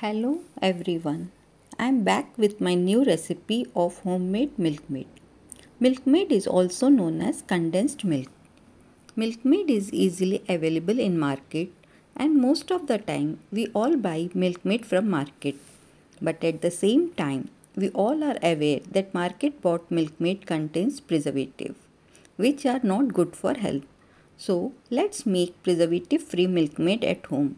Hello everyone, I am back with my new recipe of homemade Milkmaid. Milkmaid is also known as condensed milk. Milkmaid is easily available in market and most of the time we all buy Milkmaid from market. But at the same time we all are aware that market bought milkmaid contains preservative, which are not good for health. So let's make preservative free milkmaid at home.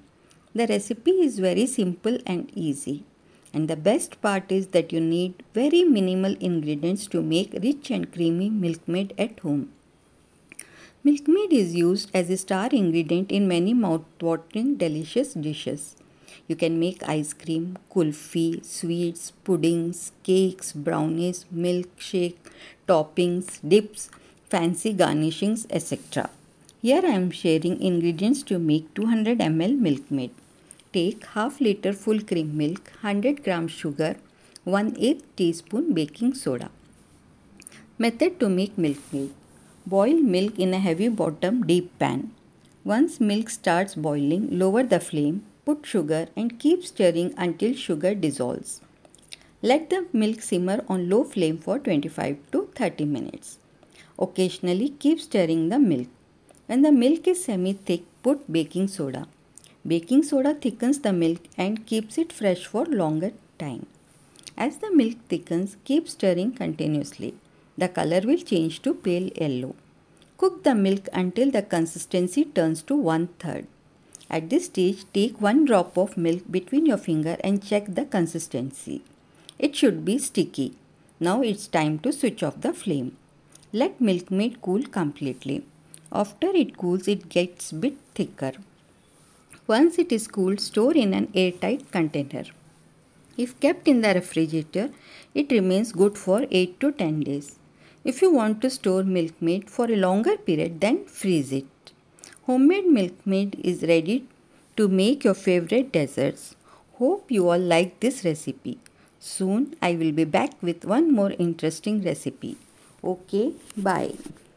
The recipe is very simple and easy, and the best part is that you need very minimal ingredients to make rich and creamy milkmaid at home. Milkmaid is used as a star ingredient in many mouth-watering delicious dishes. You can make ice cream, kulfi, sweets, puddings, cakes, brownies, milkshake, toppings, dips, fancy garnishings, etc. Here I am sharing ingredients to make 200 ml milkmaid. Take half liter full cream milk, 100 gram sugar, 1/8 teaspoon baking soda. Method to make milkmaid. Boil milk in a heavy bottom deep pan. Once milk starts boiling, lower the flame, put sugar and keep stirring until sugar dissolves. Let the milk simmer on low flame for 25 to 30 minutes. Occasionally keep stirring the milk. When the milk is semi-thick, put baking soda. Baking soda thickens the milk and keeps it fresh for longer time. As the milk thickens, keep stirring continuously. The color will change to pale yellow. Cook the milk until the consistency turns to 1/3. At this stage, take one drop of milk between your finger and check the consistency. It should be sticky. Now it's time to switch off the flame. Let milkmaid cool completely. After it cools, it gets bit thicker. Once it is cooled, store in an airtight container. If kept in the refrigerator, it remains good for 8 to 10 days. If you want to store milkmaid for a longer period, then freeze it. Homemade milkmaid is ready to make your favorite desserts. Hope you all like this recipe. Soon I will be back with one more interesting recipe. Okay, bye.